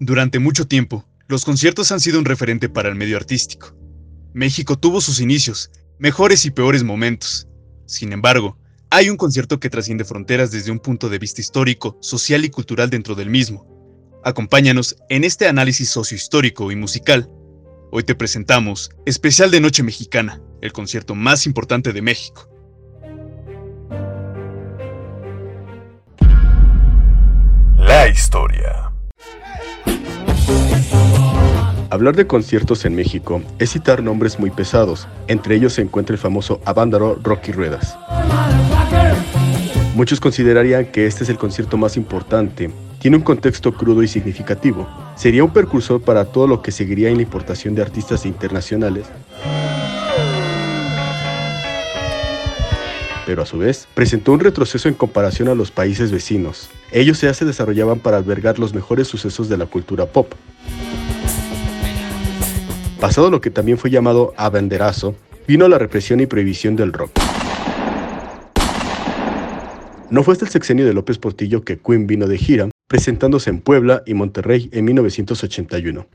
Durante mucho tiempo, los conciertos han sido un referente para el medio artístico. México tuvo sus inicios, mejores y peores momentos. Sin embargo, hay un concierto que trasciende fronteras desde un punto de vista histórico, social y cultural dentro del mismo. Acompáñanos en este análisis sociohistórico y musical. Hoy te presentamos Especial de Noche Mexicana, el concierto más importante de México. La historia. Hablar de conciertos en México es citar nombres muy pesados. Entre ellos se encuentra el famoso Avándaro Rocky Ruedas. Muchos considerarían que este es el concierto más importante. Tiene un contexto crudo y significativo. Sería un precursor para todo lo que seguiría en la importación de artistas internacionales, pero a su vez presentó un retroceso en comparación a los países vecinos. Ellos ya se desarrollaban para albergar los mejores sucesos de la cultura pop. Pasado lo que también fue llamado abanderazo, vino la represión y prohibición del rock. No fue hasta el sexenio de López Portillo que Queen vino de gira, presentándose en Puebla y Monterrey en 1981.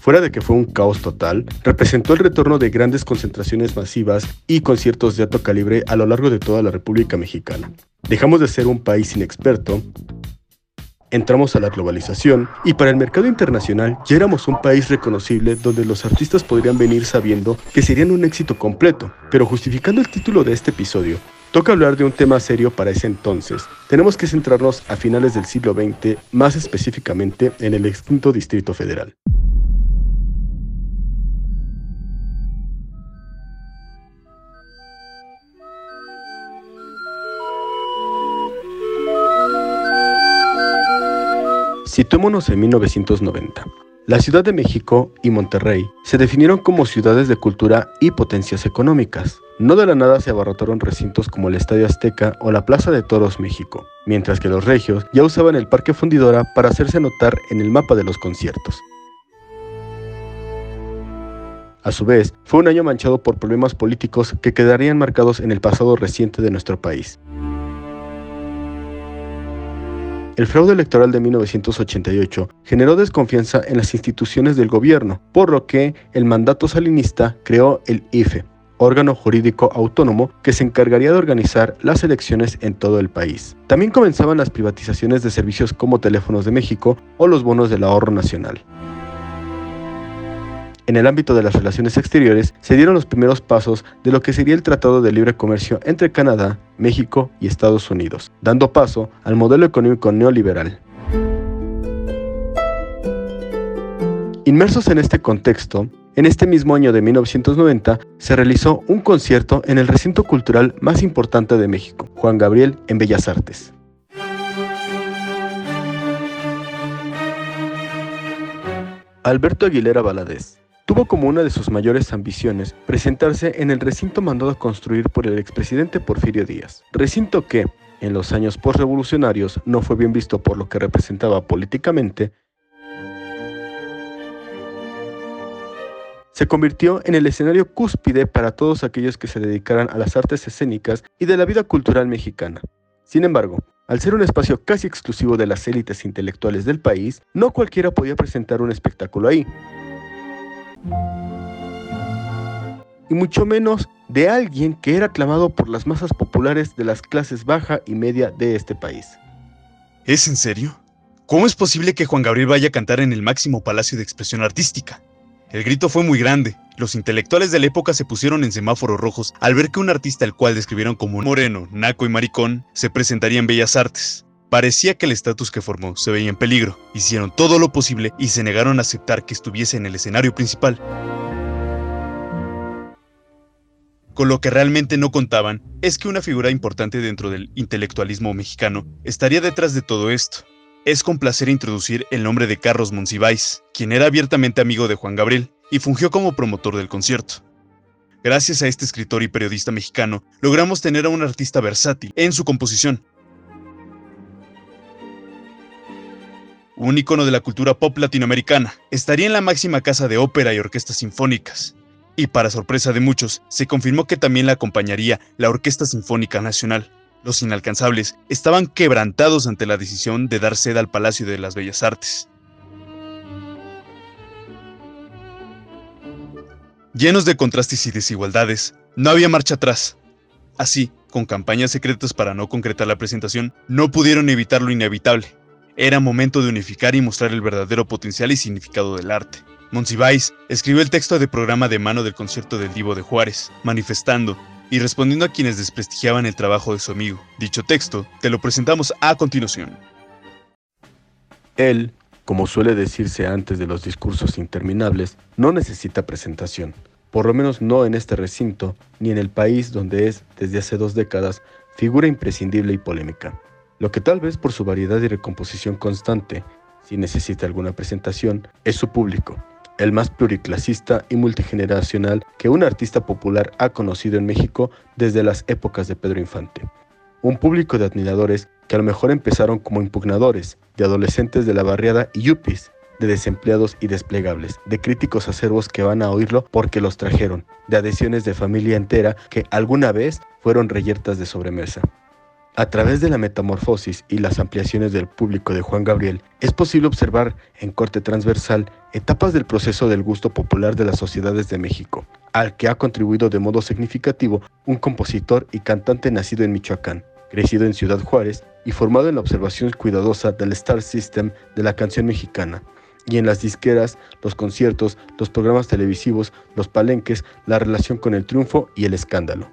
Fuera de que fue un caos total, representó el retorno de grandes concentraciones masivas y conciertos de alto calibre a lo largo de toda la República Mexicana. Dejamos de ser un país inexperto, entramos a la globalización y para el mercado internacional ya éramos un país reconocible donde los artistas podrían venir sabiendo que serían un éxito completo. Pero justificando el título de este episodio, toca hablar de un tema serio para ese entonces. Tenemos que centrarnos a finales del siglo XX, más específicamente en el extinto Distrito Federal. Situémonos en 1990. La Ciudad de México y Monterrey se definieron como ciudades de cultura y potencias económicas. No de la nada se abarrotaron recintos como el Estadio Azteca o la Plaza de Toros México, mientras que los regios ya usaban el Parque Fundidora para hacerse notar en el mapa de los conciertos. A su vez, fue un año manchado por problemas políticos que quedarían marcados en el pasado reciente de nuestro país. El fraude electoral de 1988 generó desconfianza en las instituciones del gobierno, por lo que el mandato salinista creó el IFE, órgano jurídico autónomo que se encargaría de organizar las elecciones en todo el país. También comenzaban las privatizaciones de servicios como Teléfonos de México o los bonos del ahorro nacional. En el ámbito de las relaciones exteriores, se dieron los primeros pasos de lo que sería el Tratado de Libre Comercio entre Canadá, México y Estados Unidos, dando paso al modelo económico neoliberal. Inmersos en este contexto, en este mismo año de 1990, se realizó un concierto en el recinto cultural más importante de México, Juan Gabriel en Bellas Artes. Alberto Aguilera Valadez tuvo como una de sus mayores ambiciones presentarse en el recinto mandado a construir por el expresidente Porfirio Díaz, recinto que, en los años postrevolucionarios, no fue bien visto por lo que representaba políticamente, se convirtió en el escenario cúspide para todos aquellos que se dedicaran a las artes escénicas y de la vida cultural mexicana. Sin embargo, al ser un espacio casi exclusivo de las élites intelectuales del país, no cualquiera podía presentar un espectáculo ahí, y mucho menos de alguien que era aclamado por las masas populares de las clases baja y media de este país. ¿Es en serio? ¿Cómo es posible que Juan Gabriel vaya a cantar en el máximo palacio de expresión artística? El grito fue muy grande. Los intelectuales de la época se pusieron en semáforos rojos al ver que un artista al cual describieron como moreno, naco y maricón se presentaría en Bellas Artes. Parecía que el estatus que formó se veía en peligro. Hicieron todo lo posible y se negaron a aceptar que estuviese en el escenario principal. Con lo que realmente no contaban es que una figura importante dentro del intelectualismo mexicano estaría detrás de todo esto. Es con placer introducir el nombre de Carlos Monsiváis, quien era abiertamente amigo de Juan Gabriel y fungió como promotor del concierto. Gracias a este escritor y periodista mexicano, logramos tener a un artista versátil en su composición. Un ícono de la cultura pop latinoamericana, estaría en la máxima casa de ópera y orquestas sinfónicas. Y para sorpresa de muchos, se confirmó que también la acompañaría la Orquesta Sinfónica Nacional, Los inalcanzables estaban quebrantados ante la decisión de dar sede al Palacio de las Bellas Artes. Llenos de contrastes y desigualdades, no había marcha atrás. Así, con campañas secretas para no concretar la presentación, no pudieron evitar lo inevitable. Era momento de unificar y mostrar el verdadero potencial y significado del arte. Monsiváis escribió el texto de programa de mano del concierto del Divo de Juárez, manifestando y respondiendo a quienes desprestigiaban el trabajo de su amigo. Dicho texto te lo presentamos a continuación. Él, como suele decirse antes de los discursos interminables, no necesita presentación, por lo menos no en este recinto, ni en el país donde es, desde hace 2 décadas, figura imprescindible y polémica. Lo que tal vez por su variedad y recomposición constante, si necesita alguna presentación, es su público, el más pluriclasista y multigeneracional que un artista popular ha conocido en México desde las épocas de Pedro Infante. Un público de admiradores que a lo mejor empezaron como impugnadores, de adolescentes de la barriada y yuppies, de desempleados y desplegables, de críticos acerbos que van a oírlo porque los trajeron, de adhesiones de familia entera que alguna vez fueron reyertas de sobremesa. A través de la metamorfosis y las ampliaciones del público de Juan Gabriel, es posible observar, en corte transversal, etapas del proceso del gusto popular de las sociedades de México, al que ha contribuido de modo significativo un compositor y cantante nacido en Michoacán, crecido en Ciudad Juárez y formado en la observación cuidadosa del Star System de la canción mexicana, y en las disqueras, los conciertos, los programas televisivos, los palenques, la relación con el triunfo y el escándalo.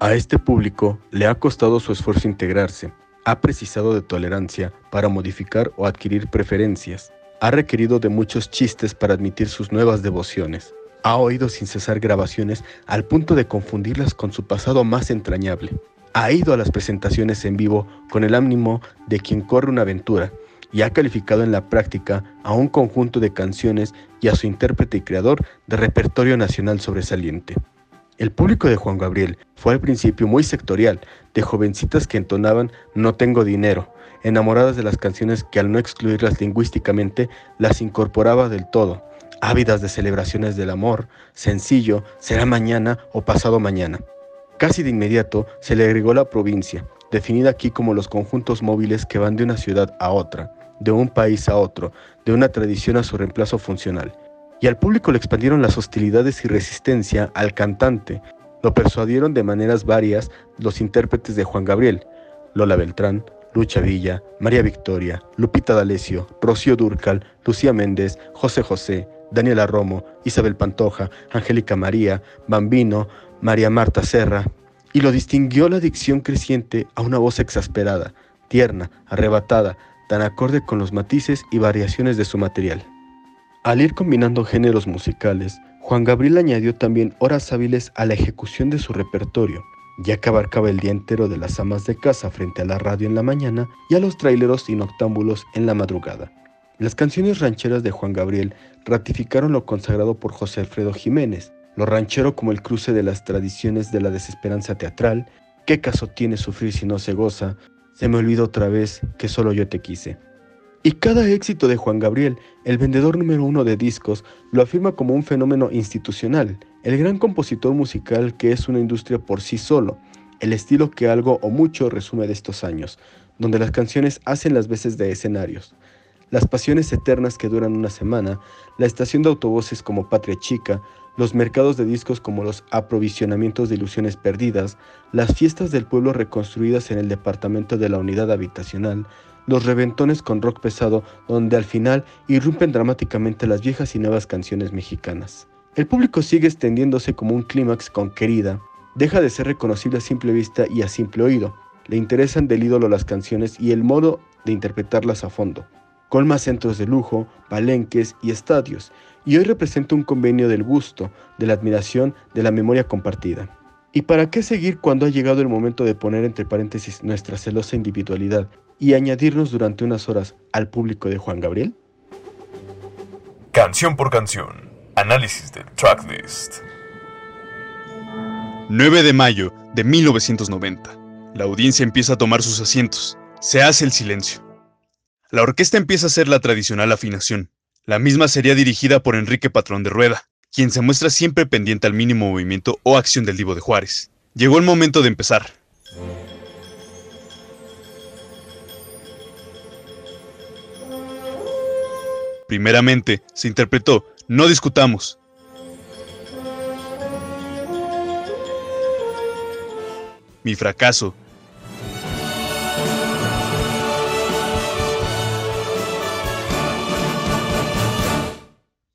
A este público le ha costado su esfuerzo integrarse, ha precisado de tolerancia para modificar o adquirir preferencias, ha requerido de muchos chistes para admitir sus nuevas devociones, ha oído sin cesar grabaciones al punto de confundirlas con su pasado más entrañable, ha ido a las presentaciones en vivo con el ánimo de quien corre una aventura y ha calificado en la práctica a un conjunto de canciones y a su intérprete y creador de repertorio nacional sobresaliente. El público de Juan Gabriel fue al principio muy sectorial, de jovencitas que entonaban "No tengo dinero", enamoradas de las canciones que al no excluirlas lingüísticamente las incorporaba del todo, ávidas de celebraciones del amor, sencillo, será mañana o pasado mañana. Casi de inmediato se le agregó la provincia, definida aquí como los conjuntos móviles que van de una ciudad a otra, de un país a otro, de una tradición a su reemplazo funcional. Y al público le expandieron las hostilidades y resistencia al cantante. Lo persuadieron de maneras varias los intérpretes de Juan Gabriel: Lola Beltrán, Lucha Villa, María Victoria, Lupita D'Alessio, Rocío Dúrcal, Lucía Méndez, José José, Daniela Romo, Isabel Pantoja, Angélica María, Bambino, María Marta Serra. Y lo distinguió la adicción creciente a una voz exasperada, tierna, arrebatada, tan acorde con los matices y variaciones de su material. Al ir combinando géneros musicales, Juan Gabriel añadió también horas hábiles a la ejecución de su repertorio, ya que abarcaba el día entero de las amas de casa frente a la radio en la mañana y a los traileros y noctámbulos en la madrugada. Las canciones rancheras de Juan Gabriel ratificaron lo consagrado por José Alfredo Jiménez, lo ranchero como el cruce de las tradiciones de la desesperanza teatral, ¿qué caso tiene sufrir si no se goza?, se me olvidó otra vez que solo yo te quise. Y cada éxito de Juan Gabriel, el vendedor número 1 de discos, lo afirma como un fenómeno institucional, el gran compositor musical que es una industria por sí solo, el estilo que algo o mucho resume de estos años, donde las canciones hacen las veces de escenarios. Las pasiones eternas que duran una semana, la estación de autobuses como Patria Chica, los mercados de discos como los aprovisionamientos de ilusiones perdidas, las fiestas del pueblo reconstruidas en el departamento de la unidad habitacional, los reventones con rock pesado donde al final irrumpen dramáticamente las viejas y nuevas canciones mexicanas. El público sigue extendiéndose como un clímax con Querida, deja de ser reconocible a simple vista y a simple oído, le interesan del ídolo las canciones y el modo de interpretarlas a fondo. Colma centros de lujo, palenques y estadios, y hoy representa un convenio del gusto, de la admiración, de la memoria compartida. ¿Y para qué seguir cuando ha llegado el momento de poner entre paréntesis nuestra celosa individualidad y añadirnos durante unas horas al público de Juan Gabriel? Canción por canción. Análisis del tracklist. 9 de mayo de 1990. La audiencia empieza a tomar sus asientos. Se hace el silencio. La orquesta empieza a hacer la tradicional afinación. La misma sería dirigida por Enrique Patrón de Rueda, quien se muestra siempre pendiente al mínimo movimiento o acción del Divo de Juárez. Llegó el momento de empezar. Primeramente, se interpretó, no discutamos. Mi fracaso.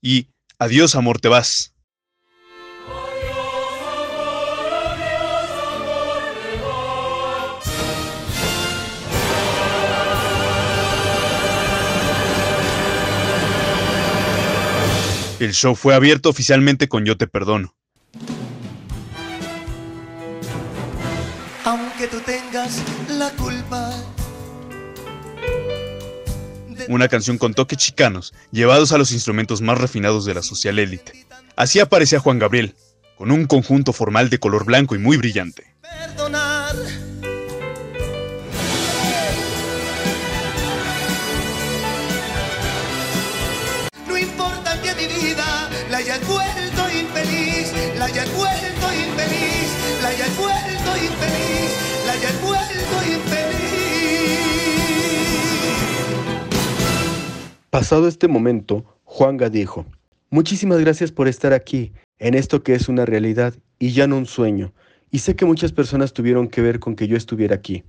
Y adiós amor, te vas. El show fue abierto oficialmente con Yo Te Perdono. Aunque tú tengas la culpa. Una canción con toques chicanos, llevados a los instrumentos más refinados de la social élite. Así aparecía Juan Gabriel, con un conjunto formal de color blanco y muy brillante. Perdonar. La hayas vuelto infeliz, la hayas vuelto infeliz, la hayas vuelto infeliz, la hayas vuelto infeliz. Pasado este momento, Juanga dijo: muchísimas gracias por estar aquí, en esto que es una realidad y ya no un sueño, y sé que muchas personas tuvieron que ver con que yo estuviera aquí.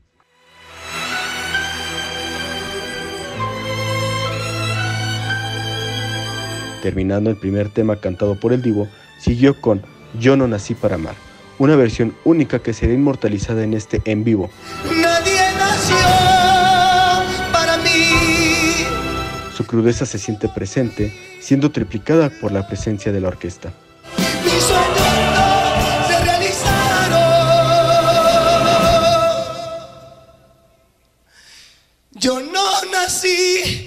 Terminando el primer tema cantado por el Divo, siguió con Yo no nací para amar, una versión única que será inmortalizada en este en vivo. Nadie nació para mí. Su crudeza se siente presente, siendo triplicada por la presencia de la orquesta. Mis sueños no se realizaron. Yo no nací.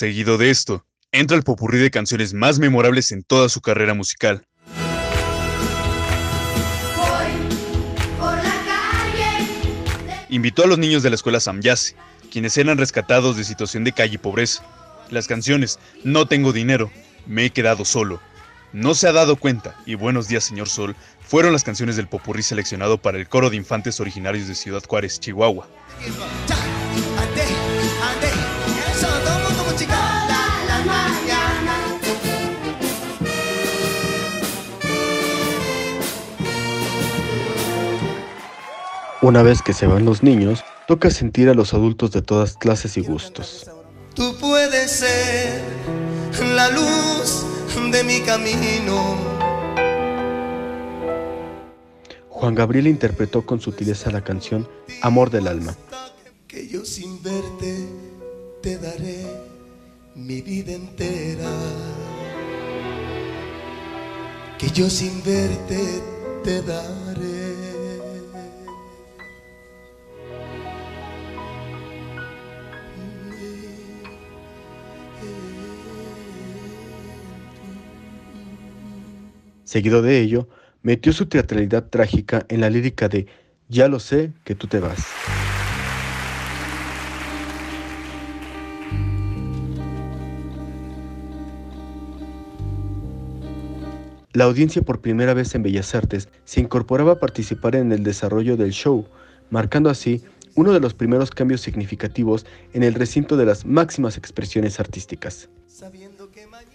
Seguido de esto, entra el popurrí de canciones más memorables en toda su carrera musical. Invitó a los niños de la escuela Samyase, quienes eran rescatados de situación de calle y pobreza. Las canciones No tengo dinero, Me he quedado solo, No se ha dado cuenta y Buenos días señor Sol fueron las canciones del popurrí seleccionado para el coro de infantes originarios de Ciudad Juárez, Chihuahua. Una vez que se van los niños, toca sentir a los adultos de todas clases y gustos. Tú puedes ser la luz de mi camino. Juan Gabriel interpretó con sutileza la canción Amor del alma. Que yo sin verte te daré mi vida entera. Que yo sin verte te daré. Seguido de ello, metió su teatralidad trágica en la lírica de Ya lo sé que tú te vas. La audiencia por primera vez en Bellas Artes se incorporaba a participar en el desarrollo del show, marcando así uno de los primeros cambios significativos en el recinto de las máximas expresiones artísticas. Sabiendo que mañana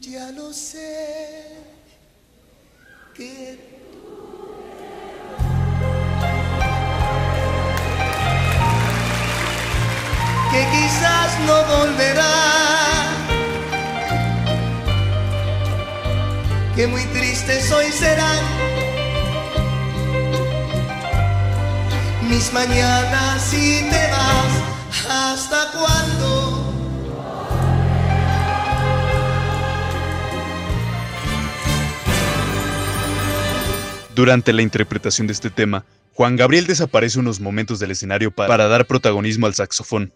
ya lo sé que tú que quizás no volverá, que muy tristes hoy serán mis mañanas si te vas. ¿Hasta cuándo? Durante la interpretación de este tema, Juan Gabriel desaparece unos momentos del escenario para dar protagonismo al saxofón,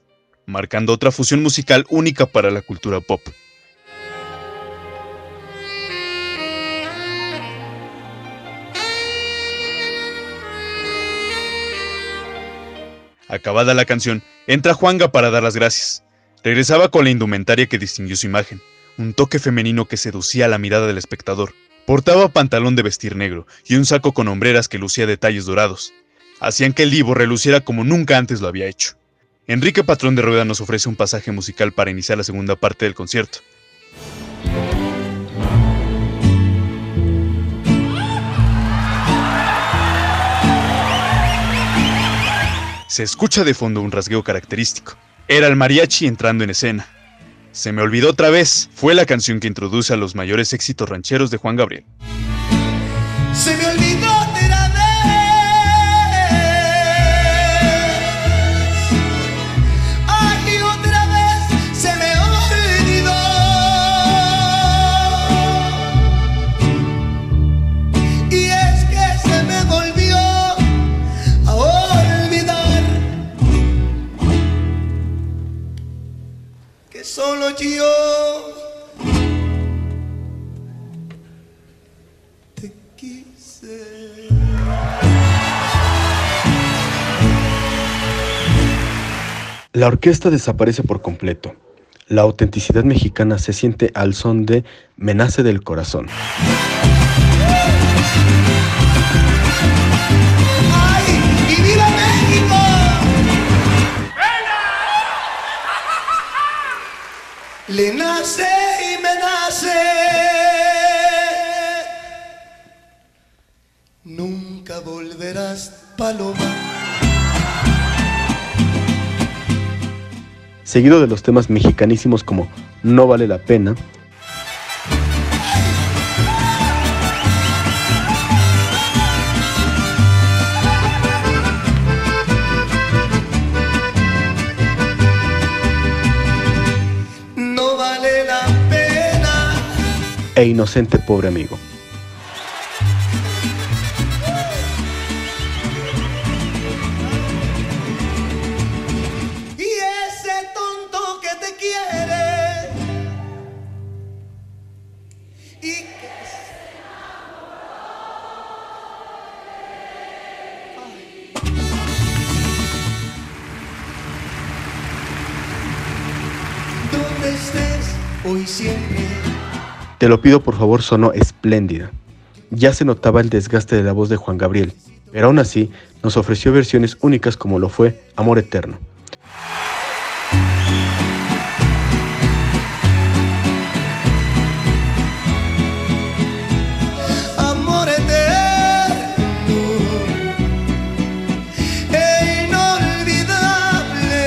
marcando otra fusión musical única para la cultura pop. Acabada la canción, entra Juanga para dar las gracias. Regresaba con la indumentaria que distinguió su imagen, un toque femenino que seducía a la mirada del espectador. Portaba pantalón de vestir negro y un saco con hombreras que lucía detalles dorados. Hacían que el divo reluciera como nunca antes lo había hecho. Enrique Patrón de Rueda nos ofrece un pasaje musical para iniciar la segunda parte del concierto. Se escucha de fondo un rasgueo característico. Era el mariachi entrando en escena. Se me olvidó otra vez. Fue la canción que introduce a los mayores éxitos rancheros de Juan Gabriel. Se me olvidó otra vez. Ay, otra vez se me olvidó. Y es que se me volvió a olvidar que solo yo te quise. La orquesta desaparece por completo. La autenticidad mexicana se siente al son de Me nace del corazón. Le nace y me nace. Nunca volverás, paloma. Seguido de los temas mexicanísimos como No vale la pena, e Inocente pobre amigo. Y ese tonto que te quiere y que se enamoró de ti. Donde estés hoy siempre. Te lo pido por favor sonó espléndida. Ya se notaba el desgaste de la voz de Juan Gabriel, pero aún así nos ofreció versiones únicas como lo fue Amor Eterno. Amor eterno e inolvidable.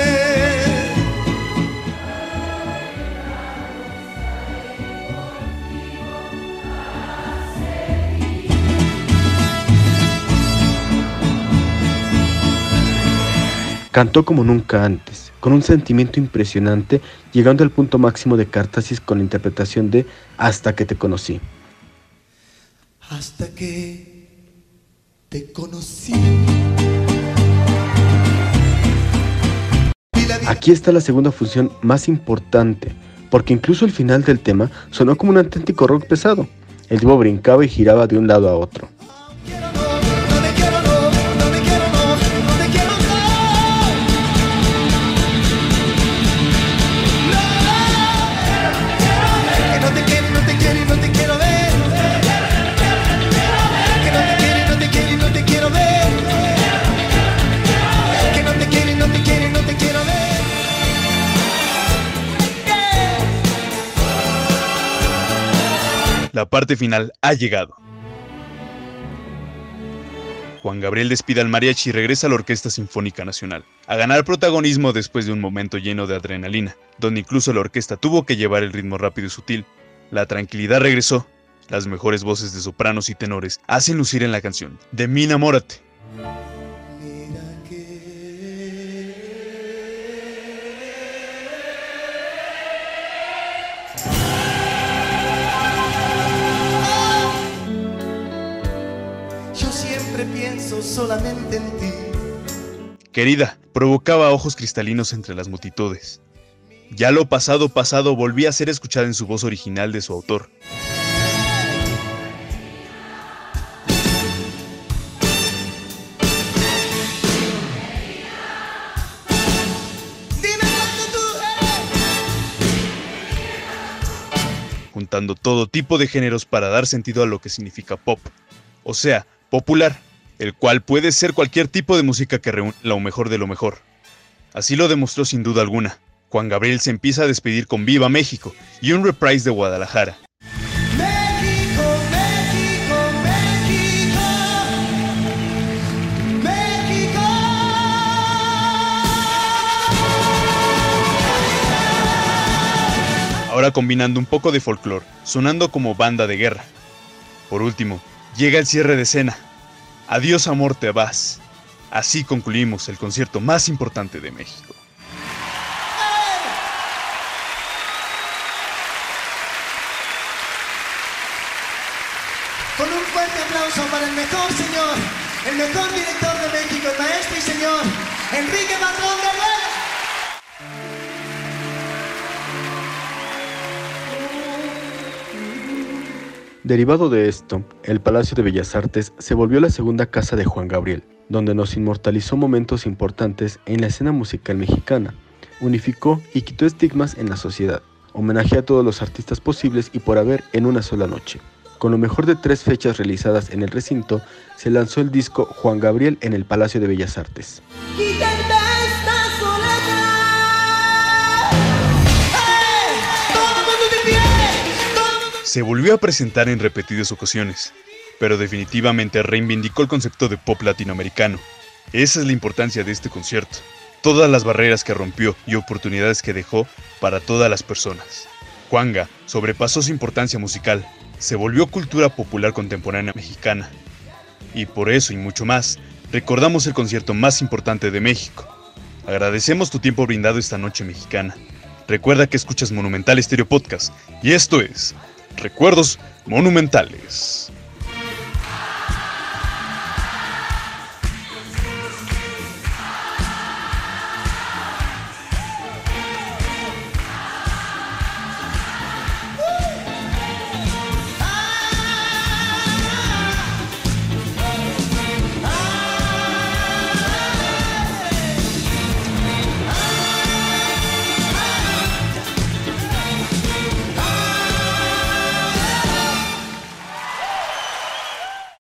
Cantó como nunca antes, con un sentimiento impresionante, llegando al punto máximo de catarsis con la interpretación de Hasta que te conocí. Hasta que te conocí. Aquí está la segunda función más importante, porque incluso el final del tema sonó como un auténtico rock pesado. El divo brincaba y giraba de un lado a otro. La parte final ha llegado. Juan Gabriel despide al mariachi y regresa a la Orquesta Sinfónica Nacional, a ganar protagonismo después de un momento lleno de adrenalina, donde incluso la orquesta tuvo que llevar el ritmo rápido y sutil. La tranquilidad regresó. Las mejores voces de sopranos y tenores hacen lucir en la canción De mí enamórate. Pienso solamente en ti. Querida, provocaba ojos cristalinos entre las multitudes. Ya lo pasado volvía a ser escuchada en su voz original de su autor. juntando todo tipo de géneros para dar sentido a lo que significa pop, o sea, popular, el cual puede ser cualquier tipo de música que reúne lo mejor de lo mejor. Así lo demostró sin duda alguna. Juan Gabriel se empieza a despedir con Viva México y un reprise de Guadalajara. Ahora combinando un poco de folclore, sonando como banda de guerra. Por último, llega el cierre de escena. Adiós amor, te vas. Así concluimos el concierto más importante de México. Con un fuerte aplauso para el mejor señor, el mejor director de México, el maestro y señor Enrique Barrón de Rueda. Derivado de esto, el Palacio de Bellas Artes se volvió la segunda casa de Juan Gabriel, donde nos inmortalizó momentos importantes en la escena musical mexicana, unificó y quitó estigmas en la sociedad, homenajeó a todos los artistas posibles y por haber en una sola noche. Con lo mejor de 3 fechas realizadas en el recinto, se lanzó el disco Juan Gabriel en el Palacio de Bellas Artes. Se volvió a presentar en repetidas ocasiones, pero definitivamente reivindicó el concepto de pop latinoamericano. Esa es la importancia de este concierto, todas las barreras que rompió y oportunidades que dejó para todas las personas. Juanga sobrepasó su importancia musical, se volvió cultura popular contemporánea mexicana. Y por eso y mucho más, recordamos el concierto más importante de México. Agradecemos tu tiempo brindado esta noche mexicana. Recuerda que escuchas Monumental Estéreo Podcast y esto es Recuerdos Monumentales.